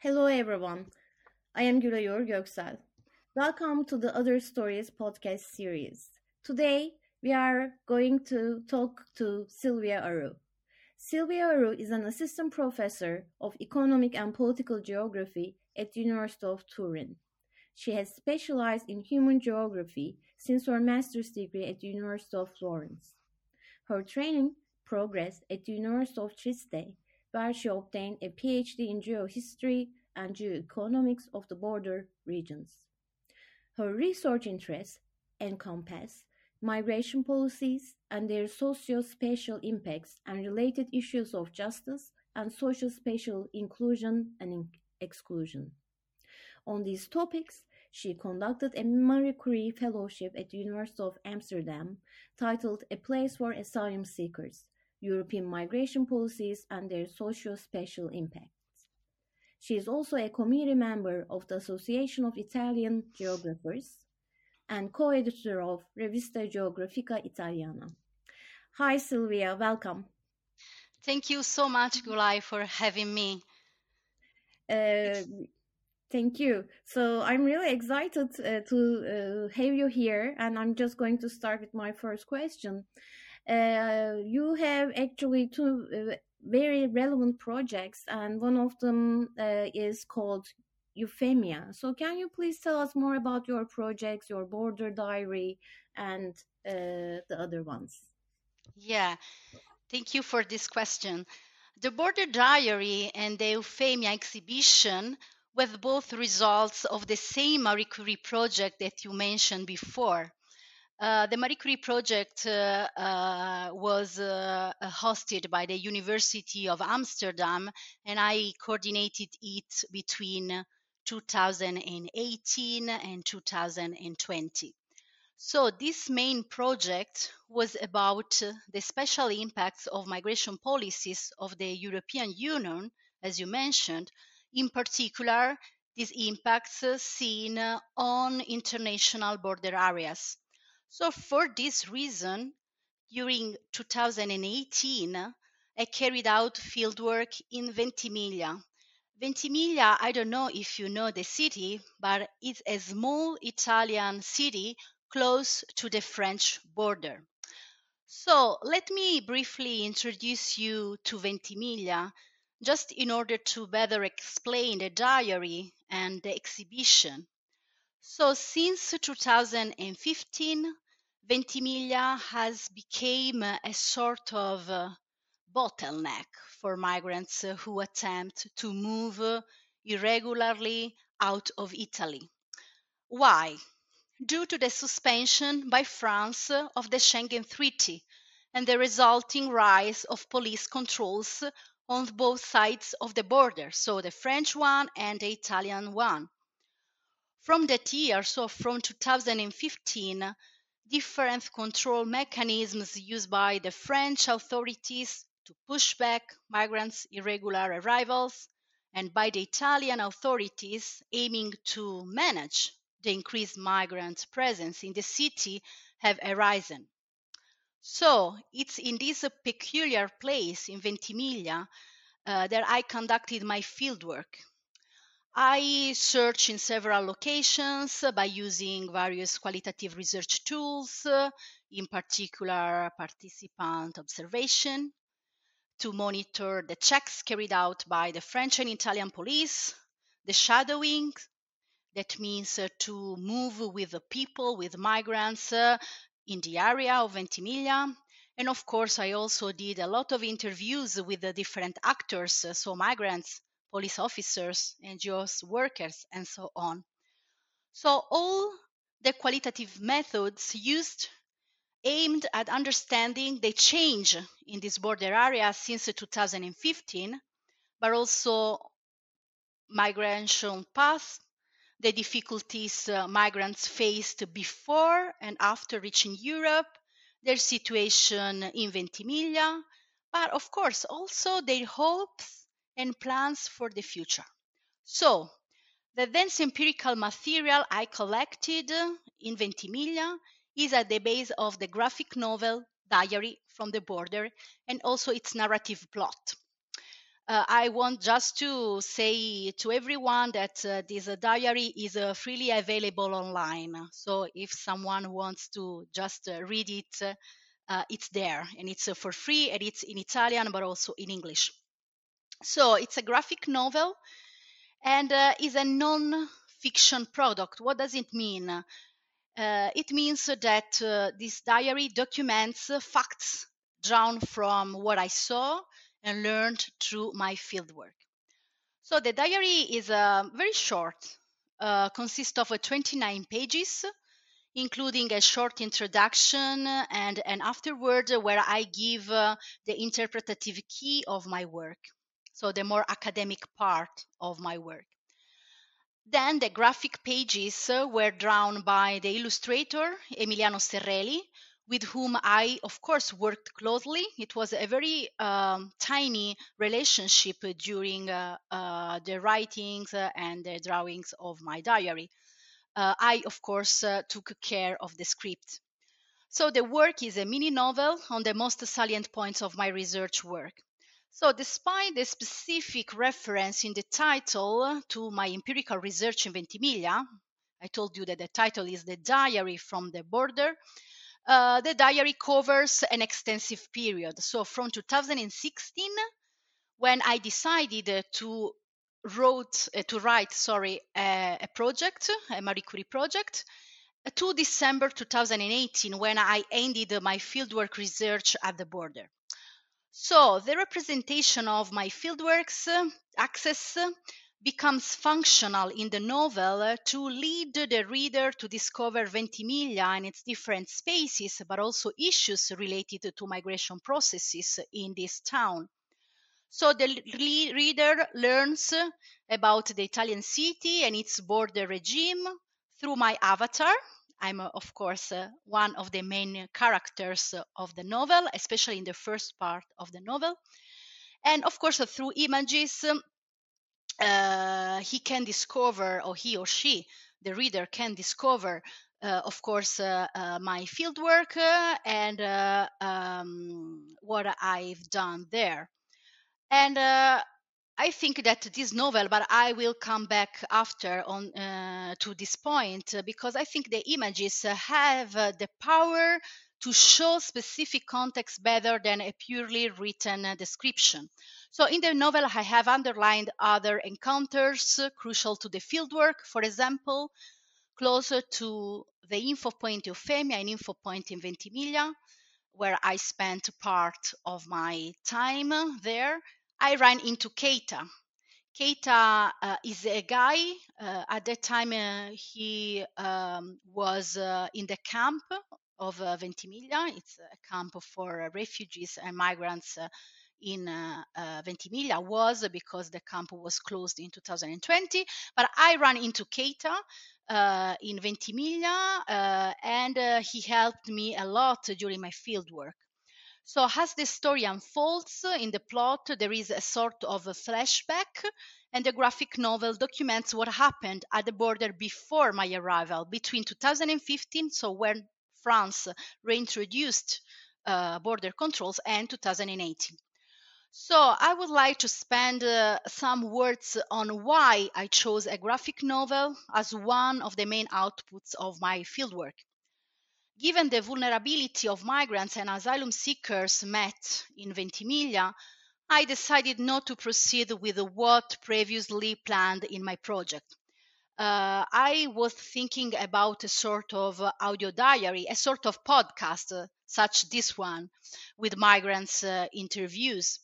Hello everyone, I am Gülayur Göksal. Welcome to the Other Stories podcast series. Today we are going to talk to Silvia Aru. Silvia Aru is an assistant professor of economic and political geography at the University of Turin. She has specialized in human geography since her master's degree at the University of Florence. Her training progressed at the University of Trieste, where she obtained a PhD in geohistory and geoeconomics of the border regions. Her research interests encompass migration policies and their socio-spatial impacts and related issues of justice and socio-spatial inclusion and exclusion. On these topics, she conducted a Marie Curie Fellowship at the University of Amsterdam titled A Place for Asylum Seekers, European Migration Policies and Their Socio-Spatial Impacts. She is also a committee member of the Association of Italian Geographers and co-editor of Rivista Geografica Italiana. Hi Silvia, welcome. Thank you so much, Gulay, for having me. Thank you. So I'm really excited to have you here, and I'm just going to start with my first question. You have actually two very relevant projects, and one of them is called Eufemia. So can you please tell us more about your projects, your border diary, and the other ones? Yeah, thank you for this question. The border diary and the Eufemia exhibition were both results of the same Marie Curie project that you mentioned before. The Marie Curie project was hosted by the University of Amsterdam, and I coordinated it between 2018 and 2020. So this main project was about the special impacts of migration policies of the European Union, as you mentioned, in particular, these impacts seen on international border areas. So for this reason, during 2018, I carried out fieldwork in Ventimiglia. Ventimiglia, I don't know if you know the city, but it's a small Italian city close to the French border. So let me briefly introduce you to Ventimiglia, just in order to better explain the diary and the exhibition. So since 2015, Ventimiglia has become a sort of bottleneck for migrants who attempt to move irregularly out of Italy. Why? Due to the suspension by France of the Schengen Treaty and the resulting rise of police controls on both sides of the border, so the French one and the Italian one. From that year, so from 2015, different control mechanisms used by the French authorities to push back migrants' irregular arrivals and by the Italian authorities aiming to manage the increased migrant presence in the city have arisen. So it's in this peculiar place in Ventimiglia that I conducted my fieldwork. I searched in several locations by using various qualitative research tools, in particular participant observation, to monitor the checks carried out by the French and Italian police, the shadowing, that means to move with the people, with migrants in the area of Ventimiglia. And of course, I also did a lot of interviews with the different actors, so migrants, police officers, NGOs, workers, and so on. So all the qualitative methods used aimed at understanding the change in this border area since 2015, but also migration paths, the difficulties migrants faced before and after reaching Europe, their situation in Ventimiglia, but of course also their hopes and plans for the future. So, the dense empirical material I collected in Ventimiglia is at the base of the graphic novel Diary from the Border and also its narrative plot. I want just to say to everyone that this diary is freely available online. So if someone wants to just read it, it's there and it's for free, and it's in Italian, but also in English. So it's a graphic novel and is a non-fiction product. What does it mean? It means that this diary documents facts drawn from what I saw and learned through my fieldwork. So the diary is very short, consists of 29 pages, including a short introduction and an afterword where I give the interpretative key of my work, so the more academic part of my work. Then the graphic pages were drawn by the illustrator Emiliano Serrelli, with whom I, of course, worked closely. It was a very tiny relationship during the writings and the drawings of my diary. I, of course, took care of the script. So the work is a mini novel on the most salient points of my research work. So despite the specific reference in the title to my empirical research in Ventimiglia, I told you that the title is The Diary from the Border, the diary covers an extensive period. So from 2016, when I decided to write a project, a Marie Curie project, to December 2018, when I ended my fieldwork research at the border. So the representation of my fieldwork's access becomes functional in the novel to lead the reader to discover Ventimiglia and its different spaces, but also issues related to migration processes in this town. So the reader learns about the Italian city and its border regime through my avatar. I'm, of course, one of the main characters of the novel, especially in the first part of the novel. And, of course, through images, he can discover, or he or she, the reader can discover, of course, my fieldwork and what I've done there. And I think that this novel, but I will come back after on to this point, because I think the images have the power to show specific context better than a purely written description. So in the novel, I have underlined other encounters crucial to the fieldwork, for example, closer to the info point Eufemia and info point in Ventimiglia, where I spent part of my time there. I ran into Keita. Keita is a guy. At that time, he was in the camp of Ventimiglia. It's a camp for refugees and migrants in Ventimiglia, was because the camp was closed in 2020, but I ran into Keita in Ventimiglia and he helped me a lot during my fieldwork. So as the story unfolds in the plot, there is a sort of a flashback, and the graphic novel documents what happened at the border before my arrival, between 2015, so when France reintroduced border controls, and 2018. So I would like to spend some words on why I chose a graphic novel as one of the main outputs of my fieldwork. Given the vulnerability of migrants and asylum seekers met in Ventimiglia, I decided not to proceed with what previously planned in my project. I was thinking about a sort of audio diary, a sort of podcast, such this one, with migrants interviews.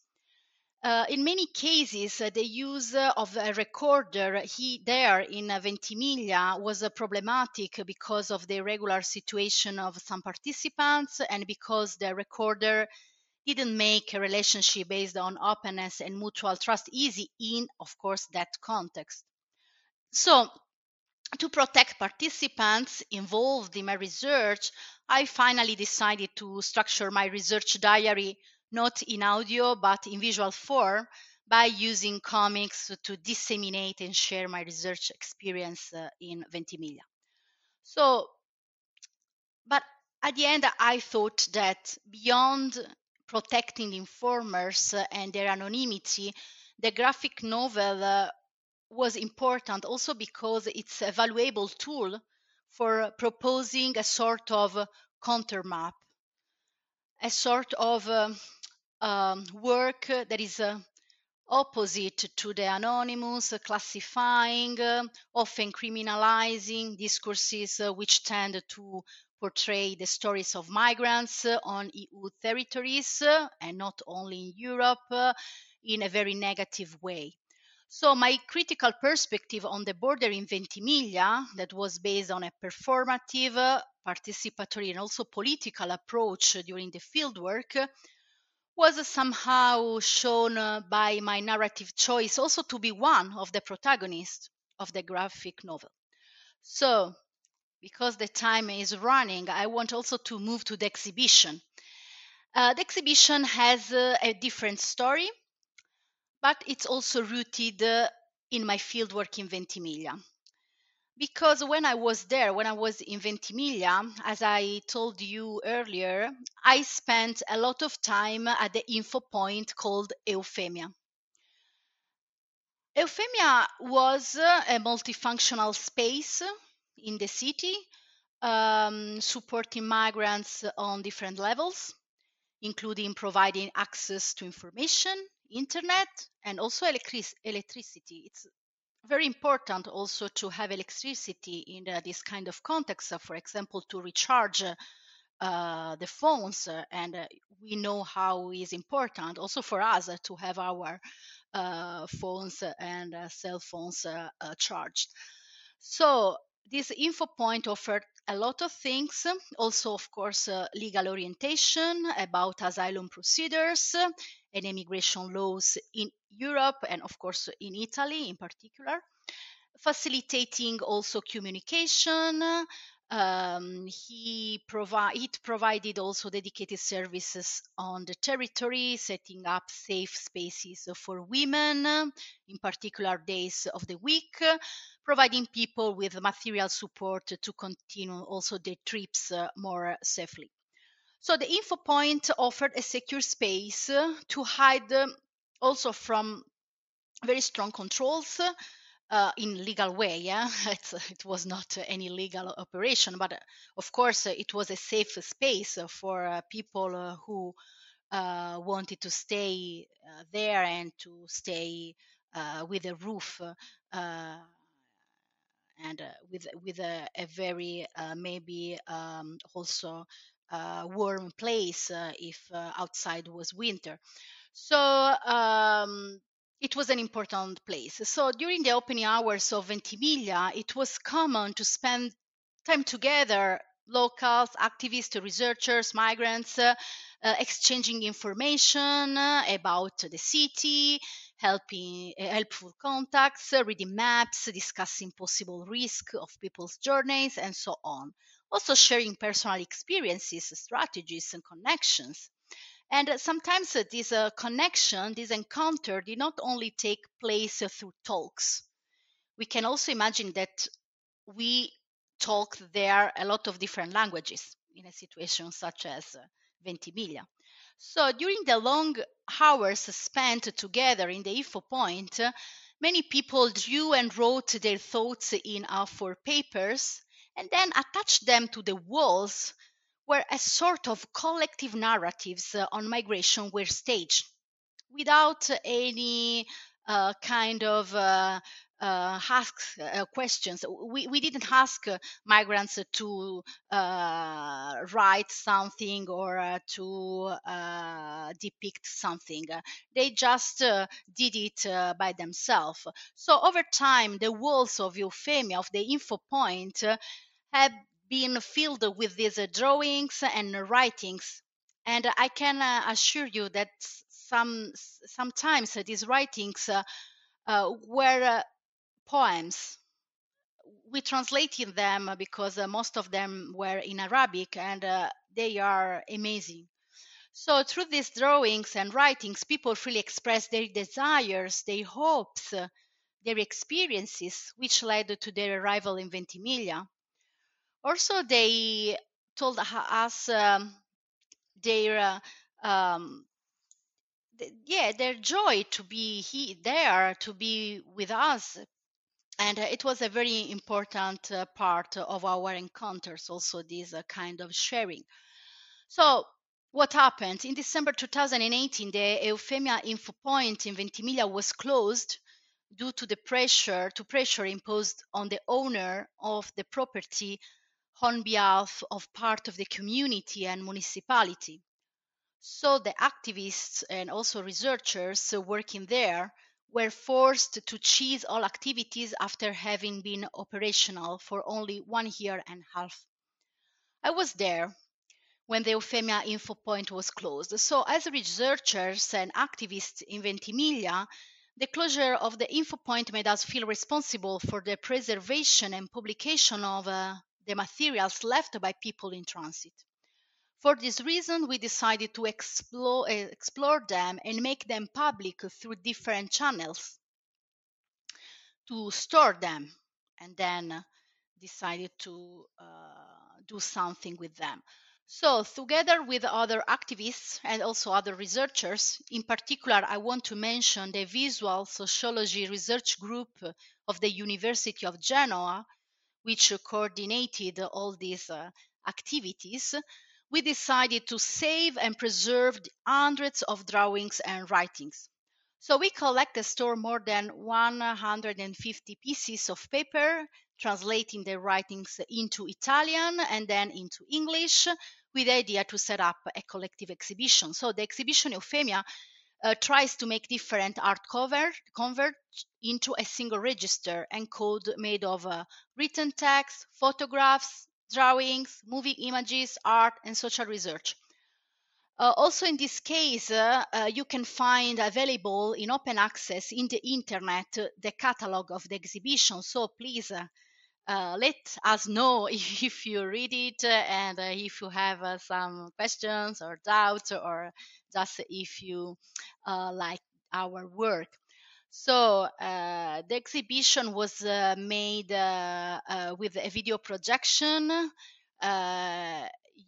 In many cases, the use of a recorder there in Ventimiglia was problematic because of the irregular situation of some participants and because the recorder didn't make a relationship based on openness and mutual trust easy in, of course, that context. So, to protect participants involved in my research, I finally decided to structure my research diary not in audio, but in visual form, by using comics to disseminate and share my research experience in Ventimiglia. So, but at the end, I thought that beyond protecting informers and their anonymity, the graphic novel was important also because it's a valuable tool for proposing a sort of counter map, a sort of work that is opposite to the anonymous, classifying, often criminalizing discourses which tend to portray the stories of migrants on EU territories and not only in Europe in a very negative way. So my critical perspective on the border in Ventimiglia, that was based on a performative, participatory and also political approach during the fieldwork, was somehow shown by my narrative choice also to be one of the protagonists of the graphic novel. So, because the time is running, I want also to move to the exhibition. The exhibition has a different story, but it's also rooted in my fieldwork in Ventimiglia. Because when I was in Ventimiglia, as I told you earlier, I spent a lot of time at the info point called Eufemia. Eufemia was a multifunctional space in the city, supporting migrants on different levels, including providing access to information, internet, and also electricity. It's very important also to have electricity in this kind of context, for example, to recharge the phones. And we know how it is important also for us to have our phones and cell phones charged. So this info point offered a lot of things, also, of course, legal orientation about asylum procedures and immigration laws in Europe and, of course, in Italy in particular, facilitating also communication. It provided also dedicated services on the territory, setting up safe spaces for women, in particular days of the week, providing people with material support to continue also their trips more safely. So the info point offered a secure space to hide also from very strong controls in legal way. Yeah, it was not any legal operation, but of course it was a safe space for people who wanted to stay there and to stay with a roof and with a very maybe also warm place if outside was winter. So it was an important place. So during the opening hours of Ventimiglia, it was common to spend time together, locals, activists, researchers, migrants, exchanging information about the city, helpful contacts, reading maps, discussing possible risks of people's journeys, and so on. Also sharing personal experiences, strategies, and connections. And sometimes this encounter, did not only take place through talks. We can also imagine that we talk there a lot of different languages in a situation such as Ventimiglia. So during the long hours spent together in the info point, many people drew and wrote their thoughts in A4 papers, and then attached them to the walls where a sort of collective narratives on migration were staged without any kind of questions. We didn't ask migrants to write something or to depict something. They just did it by themselves. So over time, the walls of Eufemia, of the info point, have been filled with these drawings and writings. And I can assure you that sometimes these writings were poems. We translated them because most of them were in Arabic, and they are amazing. So through these drawings and writings, people freely expressed their desires, their hopes, their experiences, which led to their arrival in Ventimiglia. Also, they told us their joy to be there, to be with us. And it was a very important part of our encounters, also this kind of sharing. So what happened? In December 2018, the Eufemia info point in Ventimiglia was closed due to the pressure imposed on the owner of the property on behalf of part of the community and municipality. So the activists and also researchers working there were forced to cease all activities after having been operational for only 1.5 years. I was there when the Eufemia info point was closed. So as researchers and activists in Ventimiglia, the closure of the info point made us feel responsible for the preservation and publication of the materials left by people in transit. For this reason, we decided to explore them and make them public through different channels, to store them, and then decided to do something with them. So together with other activists and also other researchers, in particular, I want to mention the Visual Sociology Research Group of the University of Genoa, which coordinated all these activities, we decided to save and preserve hundreds of drawings and writings. So we collect and store more than 150 pieces of paper, translating the writings into Italian and then into English, with the idea to set up a collective exhibition. So the exhibition Eufemia tries to make different art convert into a single register and code made of written text, photographs, drawings, moving images, art, and social research. Also in this case, you can find available in open access in the internet the catalog of the exhibition. So please let us know if you read it and if you have some questions or doubts, or just if you like our work. So the exhibition was made with a video projection.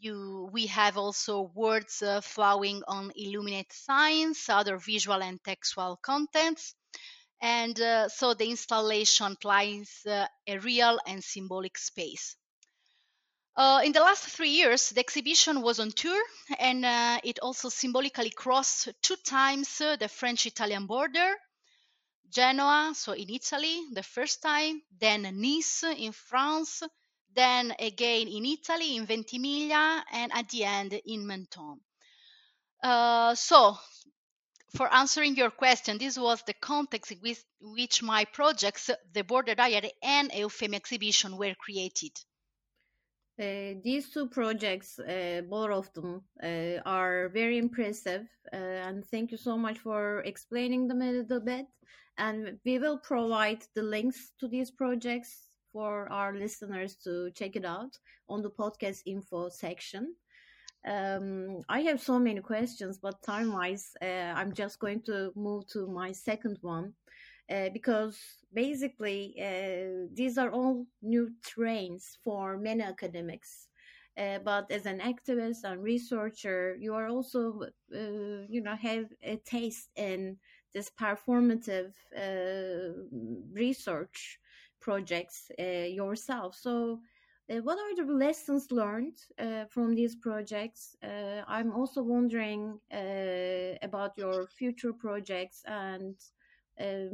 We have also words flowing on illuminate signs, other visual and textual contents. And so the installation applies a real and symbolic space. In the last 3 years, the exhibition was on tour, and it also symbolically crossed 2 times the French-Italian border. Genoa, so in Italy, the first time, then Nice in France, then again in Italy, in Ventimiglia, and at the end in Menton. So, for answering your question, this was the context with which my projects, the Border Diary and Eufemia exhibition, were created. These 2 projects, both of them, are very impressive. And thank you so much for explaining them a little bit. And we will provide the links to these projects for our listeners to check it out on the podcast info section. I have so many questions, but time-wise, I'm just going to move to my second one. Because basically, these are all new terrains for many academics. But as an activist and researcher, you are also, have a taste in this performative research projects yourself. So what are the lessons learned from these projects? I'm also wondering about your future projects and a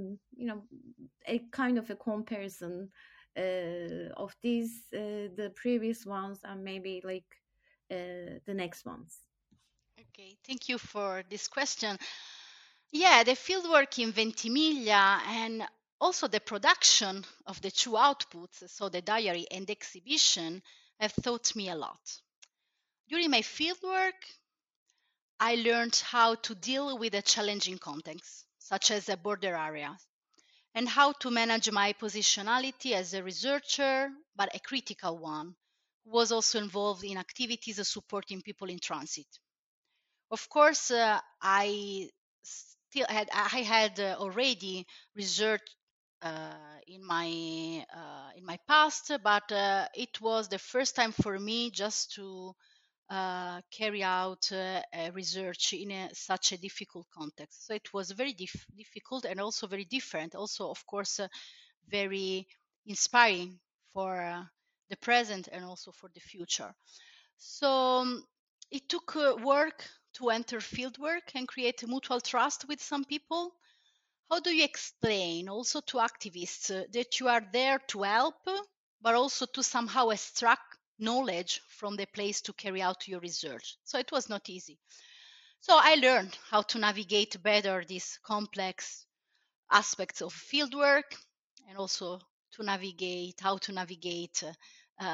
kind of a comparison of these, the previous ones, and maybe like the next ones. Okay, thank you for this question. Yeah, the fieldwork in Ventimiglia and also the production of the 2 outputs, so the diary and the exhibition, have taught me a lot. During my fieldwork, I learned how to deal with a challenging context, such as a border area, and how to manage my positionality as a researcher, but a critical one, who was also involved in activities supporting people in transit. Of course, I had already researched in my past, but it was the first time for me just to carry out research in such a difficult context. So it was very difficult and also very different. Also, of course, very inspiring for the present and also for the future. So it took work to enter fieldwork and create a mutual trust with some people. How do you explain also to activists that you are there to help, but also to somehow extract knowledge from the place to carry out your research? So it was not easy. So I learned how to navigate better these complex aspects of fieldwork and also to navigate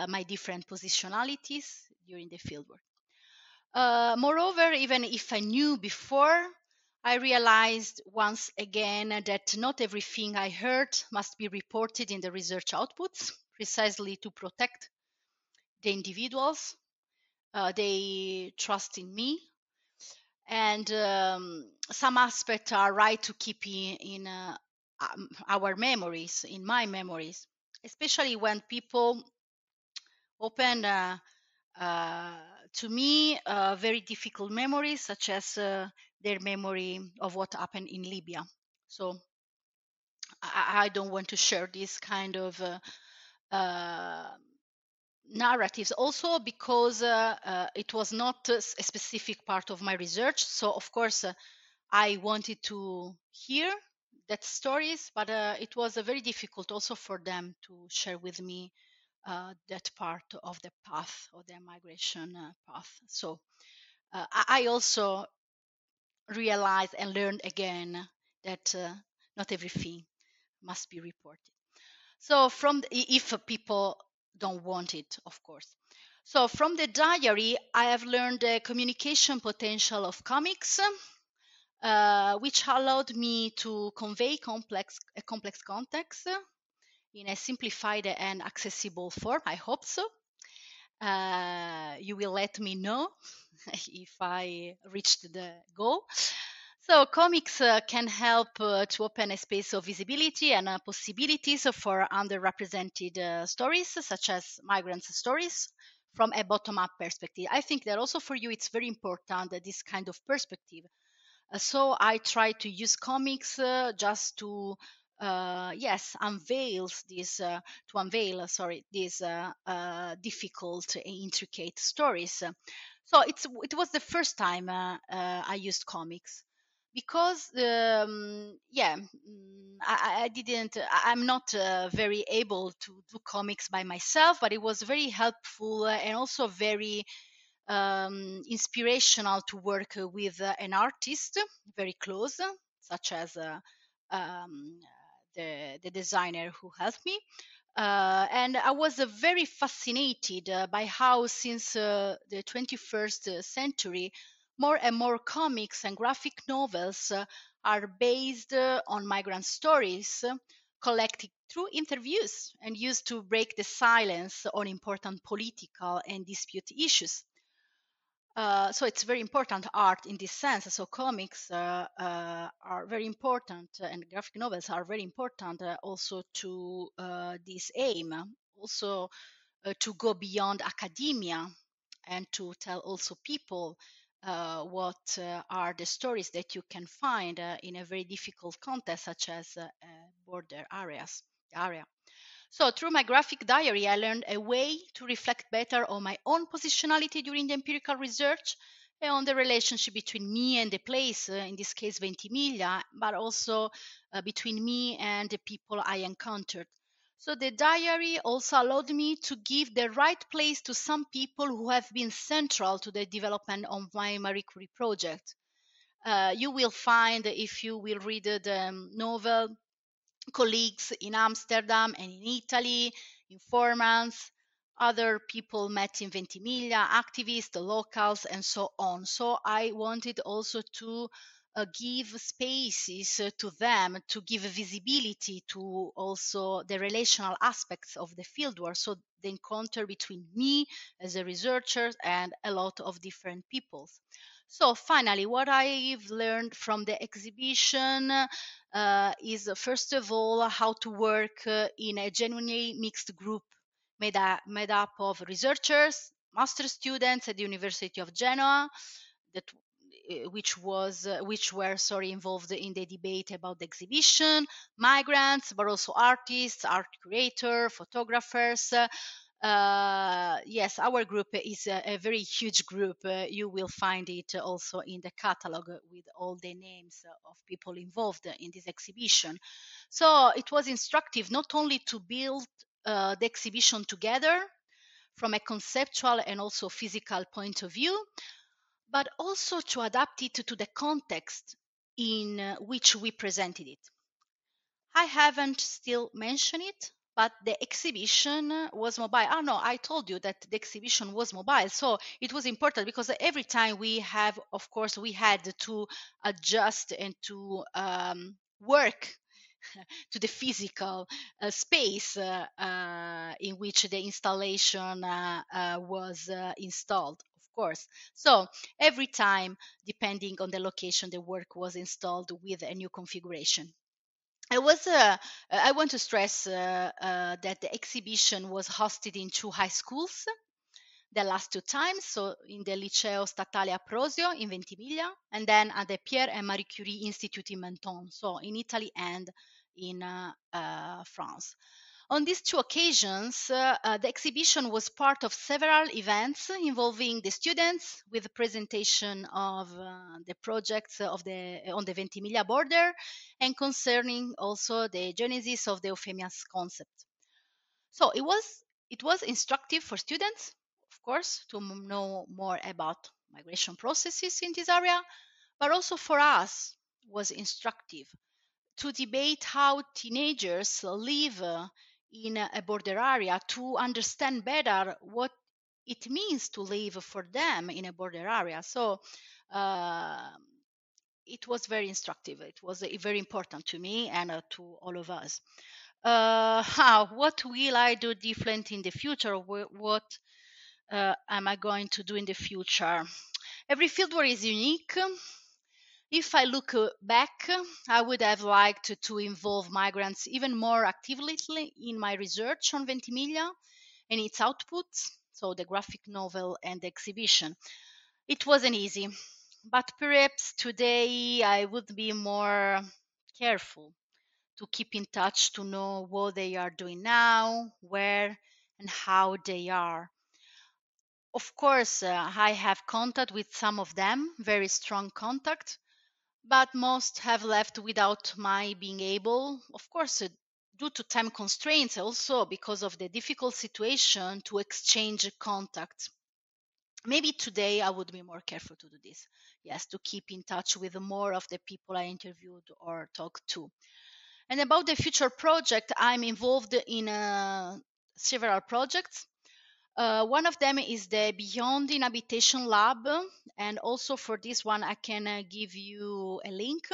my different positionalities during the fieldwork. Moreover, even if I knew before, I realized once again that not everything I heard must be reported in the research outputs, precisely to protect the individuals. They trust in me, and some aspects are right to keep in my memories, especially when people open to me very difficult memories, such as their memory of what happened in Libya. So I don't want to share this kind of narratives, also because it was not a specific part of my research. So of course I wanted to hear that stories, but it was very difficult also for them to share with me that part of the path of their migration path. So I also realized and learned again that not everything must be reported. So if people don't want it, of course. So from the diary, I have learned the communication potential of comics, which allowed me to convey a complex context in a simplified and accessible form. I hope so. You will let me know if I reached the goal. So comics can help to open a space of visibility and possibilities for underrepresented stories, such as migrants' stories, from a bottom-up perspective. I think that also for you it's very important, this kind of perspective. So I try to use comics just to unveil these difficult and intricate stories. So it was the first time I used comics, because I'm not very able to do comics by myself, but it was very helpful and also very inspirational to work with an artist very close, such as the designer who helped me. And I was very fascinated by how, since the 21st century, more and more comics and graphic novels are based on migrant stories collected through interviews and used to break the silence on important political and dispute issues. So it's very important, art in this sense. So comics are very important, and graphic novels are very important also to this aim, also to go beyond academia and to tell also people what are the stories that you can find in a very difficult context, such as border area. So through my graphic diary, I learned a way to reflect better on my own positionality during the empirical research and on the relationship between me and the place, in this case Ventimiglia, but also between me and the people I encountered. So the diary also allowed me to give the right place to some people who have been central to the development of my Marie Curie project. You will find, if you will read the novel, colleagues in Amsterdam and in Italy, informants, other people met in Ventimiglia, activists, the locals, and so on. So I wanted also to give spaces to them, to give visibility to also the relational aspects of the fieldwork. So the encounter between me as a researcher and a lot of different peoples. So finally, what I've learned from the exhibition is, first of all, how to work in a genuinely mixed group made up of researchers, master students at the University of Genoa, which were involved in the debate about the exhibition, migrants, but also artists, art curators, photographers. Yes, our group is a very huge group. You will find it also in the catalog with all the names of people involved in this exhibition. So it was instructive not only to build the exhibition together from a conceptual and also physical point of view, but also to adapt it to the context in which we presented it. I haven't still mentioned it, but the exhibition was mobile. Oh no, I told you that the exhibition was mobile. So it was important because every time we had to adjust and to work to the physical space in which the installation was installed, of course. So every time, depending on the location, the work was installed with a new configuration. I want to stress that the exhibition was hosted in two high schools the last two times, so in the Liceo Statale Aprosio in Ventimiglia, and then at the Pierre and Marie Curie Institute in Menton, so in Italy and in France. On these two occasions, the exhibition was part of several events involving the students with the presentation of the projects on the Ventimiglia border and concerning also the genesis of the Eufemia's concept. So it was instructive for students, of course, to know more about migration processes in this area, but also for us was instructive to debate how teenagers live in a border area, to understand better what it means to live for them in a border area. So it was very instructive. It was very important to me and to all of us. What will I do different in the future? What am I going to do in the future? Every fieldwork is unique. If I look back, I would have liked to involve migrants even more actively in my research on Ventimiglia and its outputs, so the graphic novel and the exhibition. It wasn't easy, but perhaps today I would be more careful to keep in touch, to know what they are doing now, where and how they are. Of course, I have contact with some of them, very strong contact, but most have left without my being able, of course, due to time constraints, also because of the difficult situation, to exchange contact. Maybe today I would be more careful to do this. Yes, to keep in touch with more of the people I interviewed or talked to. And about the future project, I'm involved in several projects. One of them is the Beyond Inhabitation Lab, and also for this one I can give you a link.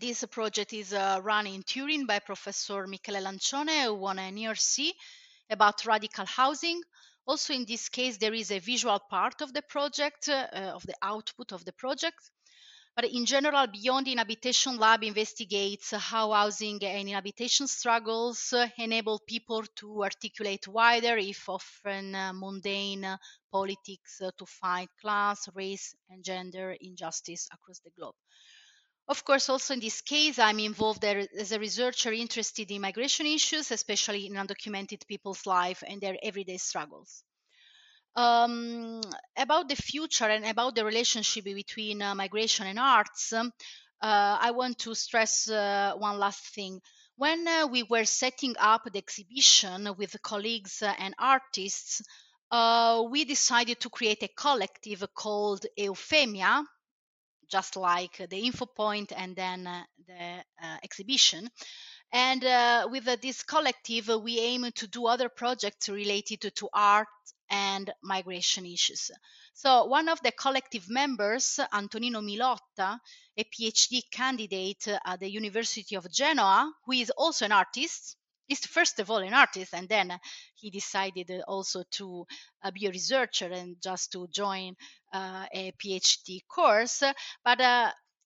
This project is run in Turin by Professor Michele Lancione, who won an ERC about radical housing. Also in this case there is a visual part of the project, of the output of the project. But in general, Beyond Inhabitation Lab investigates how housing and inhabitation struggles enable people to articulate wider, if often mundane, politics to fight class, race, and gender injustice across the globe. Of course, also in this case, I'm involved as a researcher interested in migration issues, especially in undocumented people's life and their everyday struggles. About the future and about the relationship between migration and arts, I want to stress one last thing. When we were setting up the exhibition with colleagues and artists, we decided to create a collective called Eufemia, just like the info point and then the exhibition. And with this collective, we aim to do other projects related to art and migration issues. So one of the collective members, Antonino Milotta, a PhD candidate at the University of Genoa, who is also an artist, is first of all an artist, and then he decided also to be a researcher and just to join a PhD course, but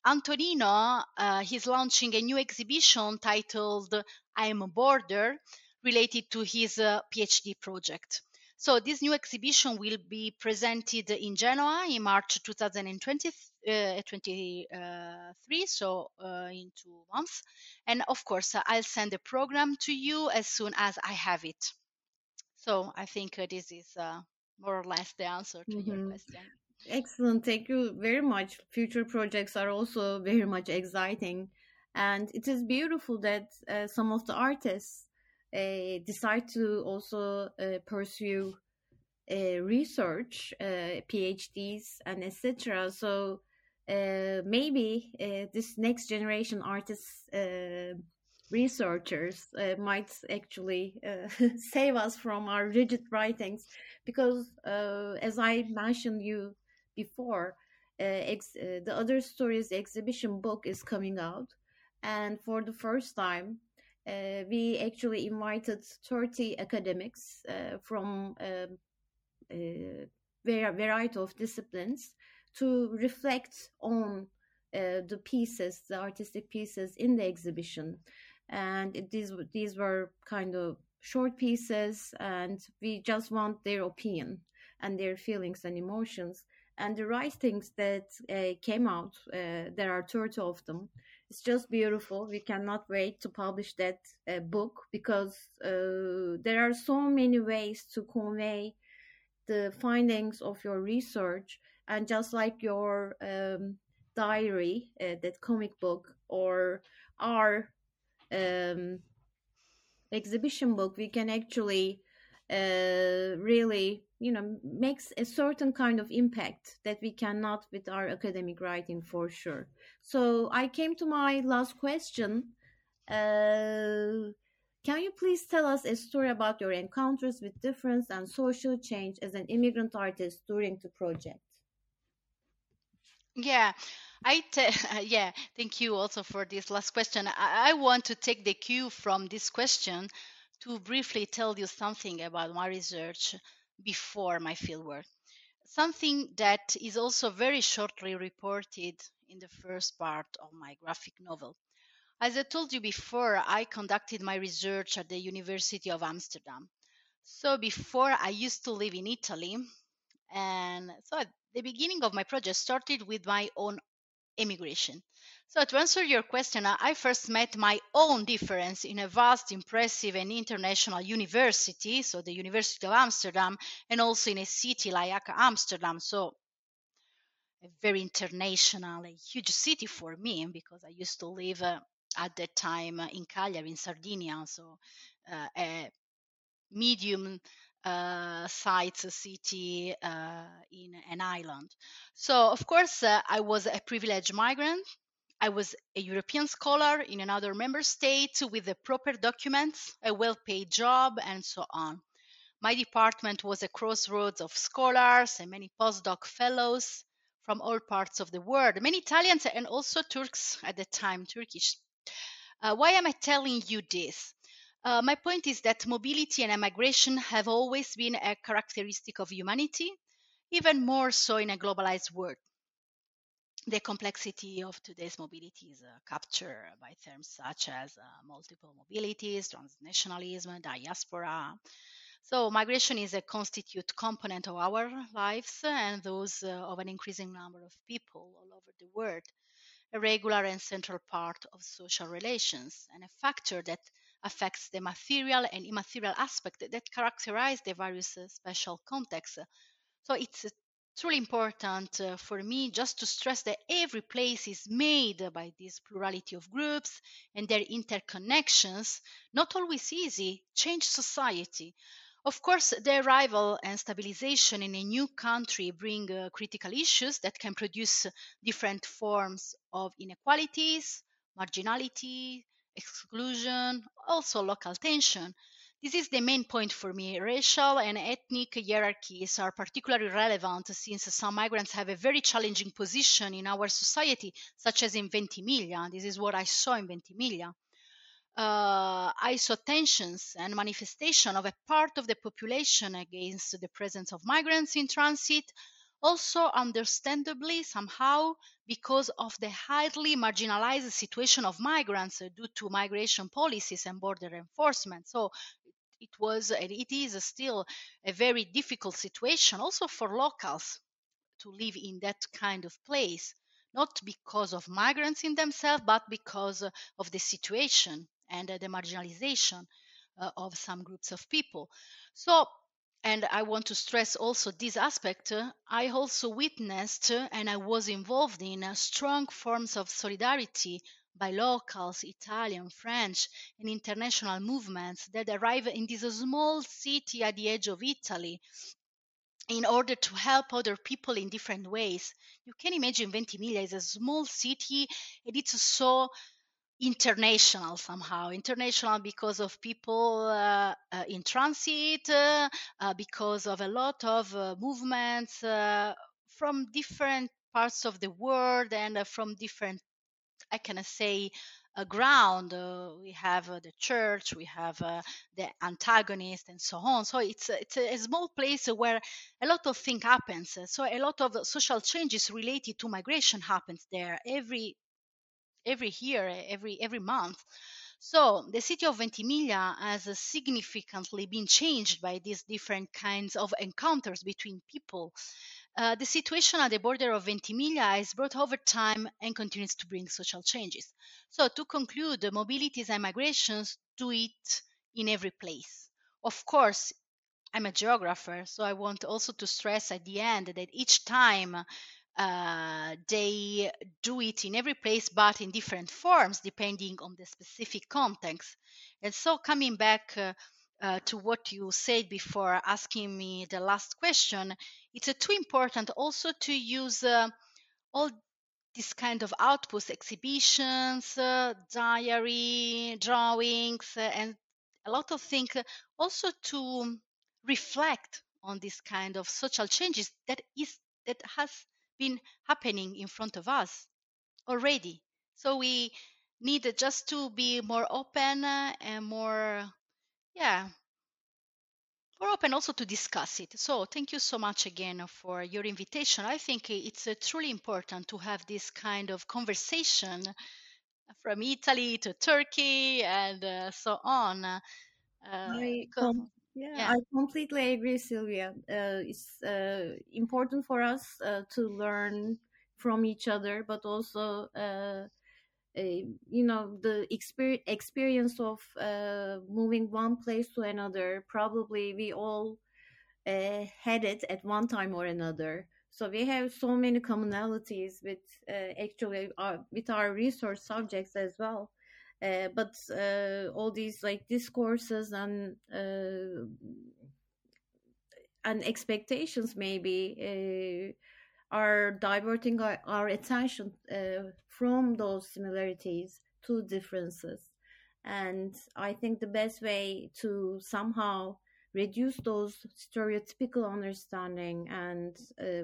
Antonino, he's launching a new exhibition titled I Am a Border, related to his PhD project. So this new exhibition will be presented in Genoa in March 2023, so in 2 months. And of course, I'll send the program to you as soon as I have it. So I think this is more or less the answer to your question. Excellent. Thank you very much. Future projects are also very much exciting. And it is beautiful that some of the artists decide to also pursue research, PhDs and etc. So maybe this next generation artists, researchers might actually save us from our rigid writings, because as I mentioned you before, the Other Stories exhibition book is coming out, and for the first time we actually invited 30 academics from a variety of disciplines to reflect on the pieces, the artistic pieces in the exhibition. And these were kind of short pieces, and we just want their opinion and their feelings and emotions. And the writings that came out, there are 30 of them. It's just beautiful. We cannot wait to publish that book, because there are so many ways to convey the findings of your research. And just like your diary, that comic book, or our exhibition book, we can actually really, makes a certain kind of impact that we cannot with our academic writing, for sure. So I came to my last question. Can you please tell us a story about your encounters with difference and social change as an immigrant artist during the project? Yeah, thank you also for this last question. I want to take the cue from this question to briefly tell you something about my research before my fieldwork. Something that is also very shortly reported in the first part of my graphic novel. As I told you before, I conducted my research at the University of Amsterdam. So before, I used to live in Italy, and so at the beginning of my project started with my own emigration. So to answer your question, I first met my own difference in a vast, impressive and international university, so the University of Amsterdam, and also in a city like Amsterdam, so a very international, a huge city for me, because I used to live at that time in Cagliari, in Sardinia, so a medium sites, a city in an island. So, of course, I was a privileged migrant. I was a European scholar in another member state with the proper documents, a well-paid job, and so on. My department was a crossroads of scholars and many postdoc fellows from all parts of the world, many Italians and also Turks at the time, Turkish. Why am I telling you this? My point is that mobility and emigration have always been a characteristic of humanity, even more so in a globalized world. The complexity of today's mobility is captured by terms such as multiple mobilities, transnationalism, diaspora. So migration is a constituent component of our lives and those of an increasing number of people all over the world, a regular and central part of social relations, and a factor that affects the material and immaterial aspect that characterize the various special contexts. So it's truly important for me just to stress that every place is made by this plurality of groups and their interconnections, not always easy, change society. Of course, the arrival and stabilization in a new country bring critical issues that can produce different forms of inequalities, marginality, exclusion, also local tension. This is the main point for me. Racial and ethnic hierarchies are particularly relevant since some migrants have a very challenging position in our society, such as in Ventimiglia. This is what I saw in Ventimiglia. I saw tensions and manifestation of a part of the population against the presence of migrants in transit, also understandably somehow because of the highly marginalized situation of migrants due to migration policies and border enforcement. So it was and it is still a very difficult situation also for locals to live in that kind of place, not because of migrants in themselves, but because of the situation and the marginalization of some groups of people. So, and I want to stress also this aspect, I also witnessed and I was involved in strong forms of solidarity by locals, Italian, French, and international movements that arrive in this small city at the edge of Italy in order to help other people in different ways. You can imagine Ventimiglia is a small city and it's so international somehow, international because of people in transit, because of a lot of movements from different parts of the world and from different, I can say, ground. We have the church, we have the antagonist and so on. So it's a small place where a lot of things happens. So a lot of social changes related to migration happens there every year, every month. So the city of Ventimiglia has significantly been changed by these different kinds of encounters between people. The situation at the border of Ventimiglia is brought over time and continues to bring social changes. So to conclude, the mobilities and migrations do it in every place. Of course, I'm a geographer, so I want also to stress at the end that each time they do it in every place, but in different forms, depending on the specific context. And so coming back to what you said before asking me the last question, it's too important also to use all this kind of outputs, exhibitions, diary, drawings, and a lot of things also to reflect on this kind of social changes that has been happening in front of us already. So we need just to be more open and more open also to discuss it. So thank you so much again for your invitation. I think it's truly important to have this kind of conversation from Italy to Turkey and so on. I completely agree, Silvia. It's important for us to learn from each other, but also, the experience of moving one place to another. Probably we all had it at one time or another. So we have so many commonalities with actually with our research subjects as well. But all these like discourses and expectations maybe are diverting our attention from those similarities to differences. And I think the best way to somehow reduce those stereotypical understanding and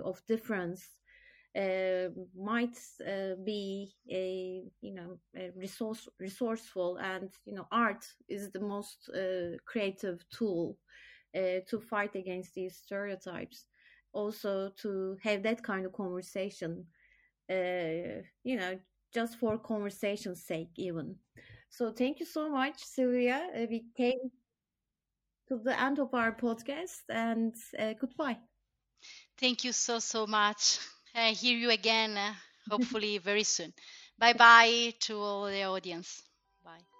of difference might be a resourceful, and art is the most creative tool to fight against these stereotypes. Also to have that kind of conversation, just for conversation's sake even. So thank you so much, Silvia. We came to the end of our podcast, and goodbye. Thank you so much. I hear you again, hopefully very soon. Bye-bye to all the audience. Bye.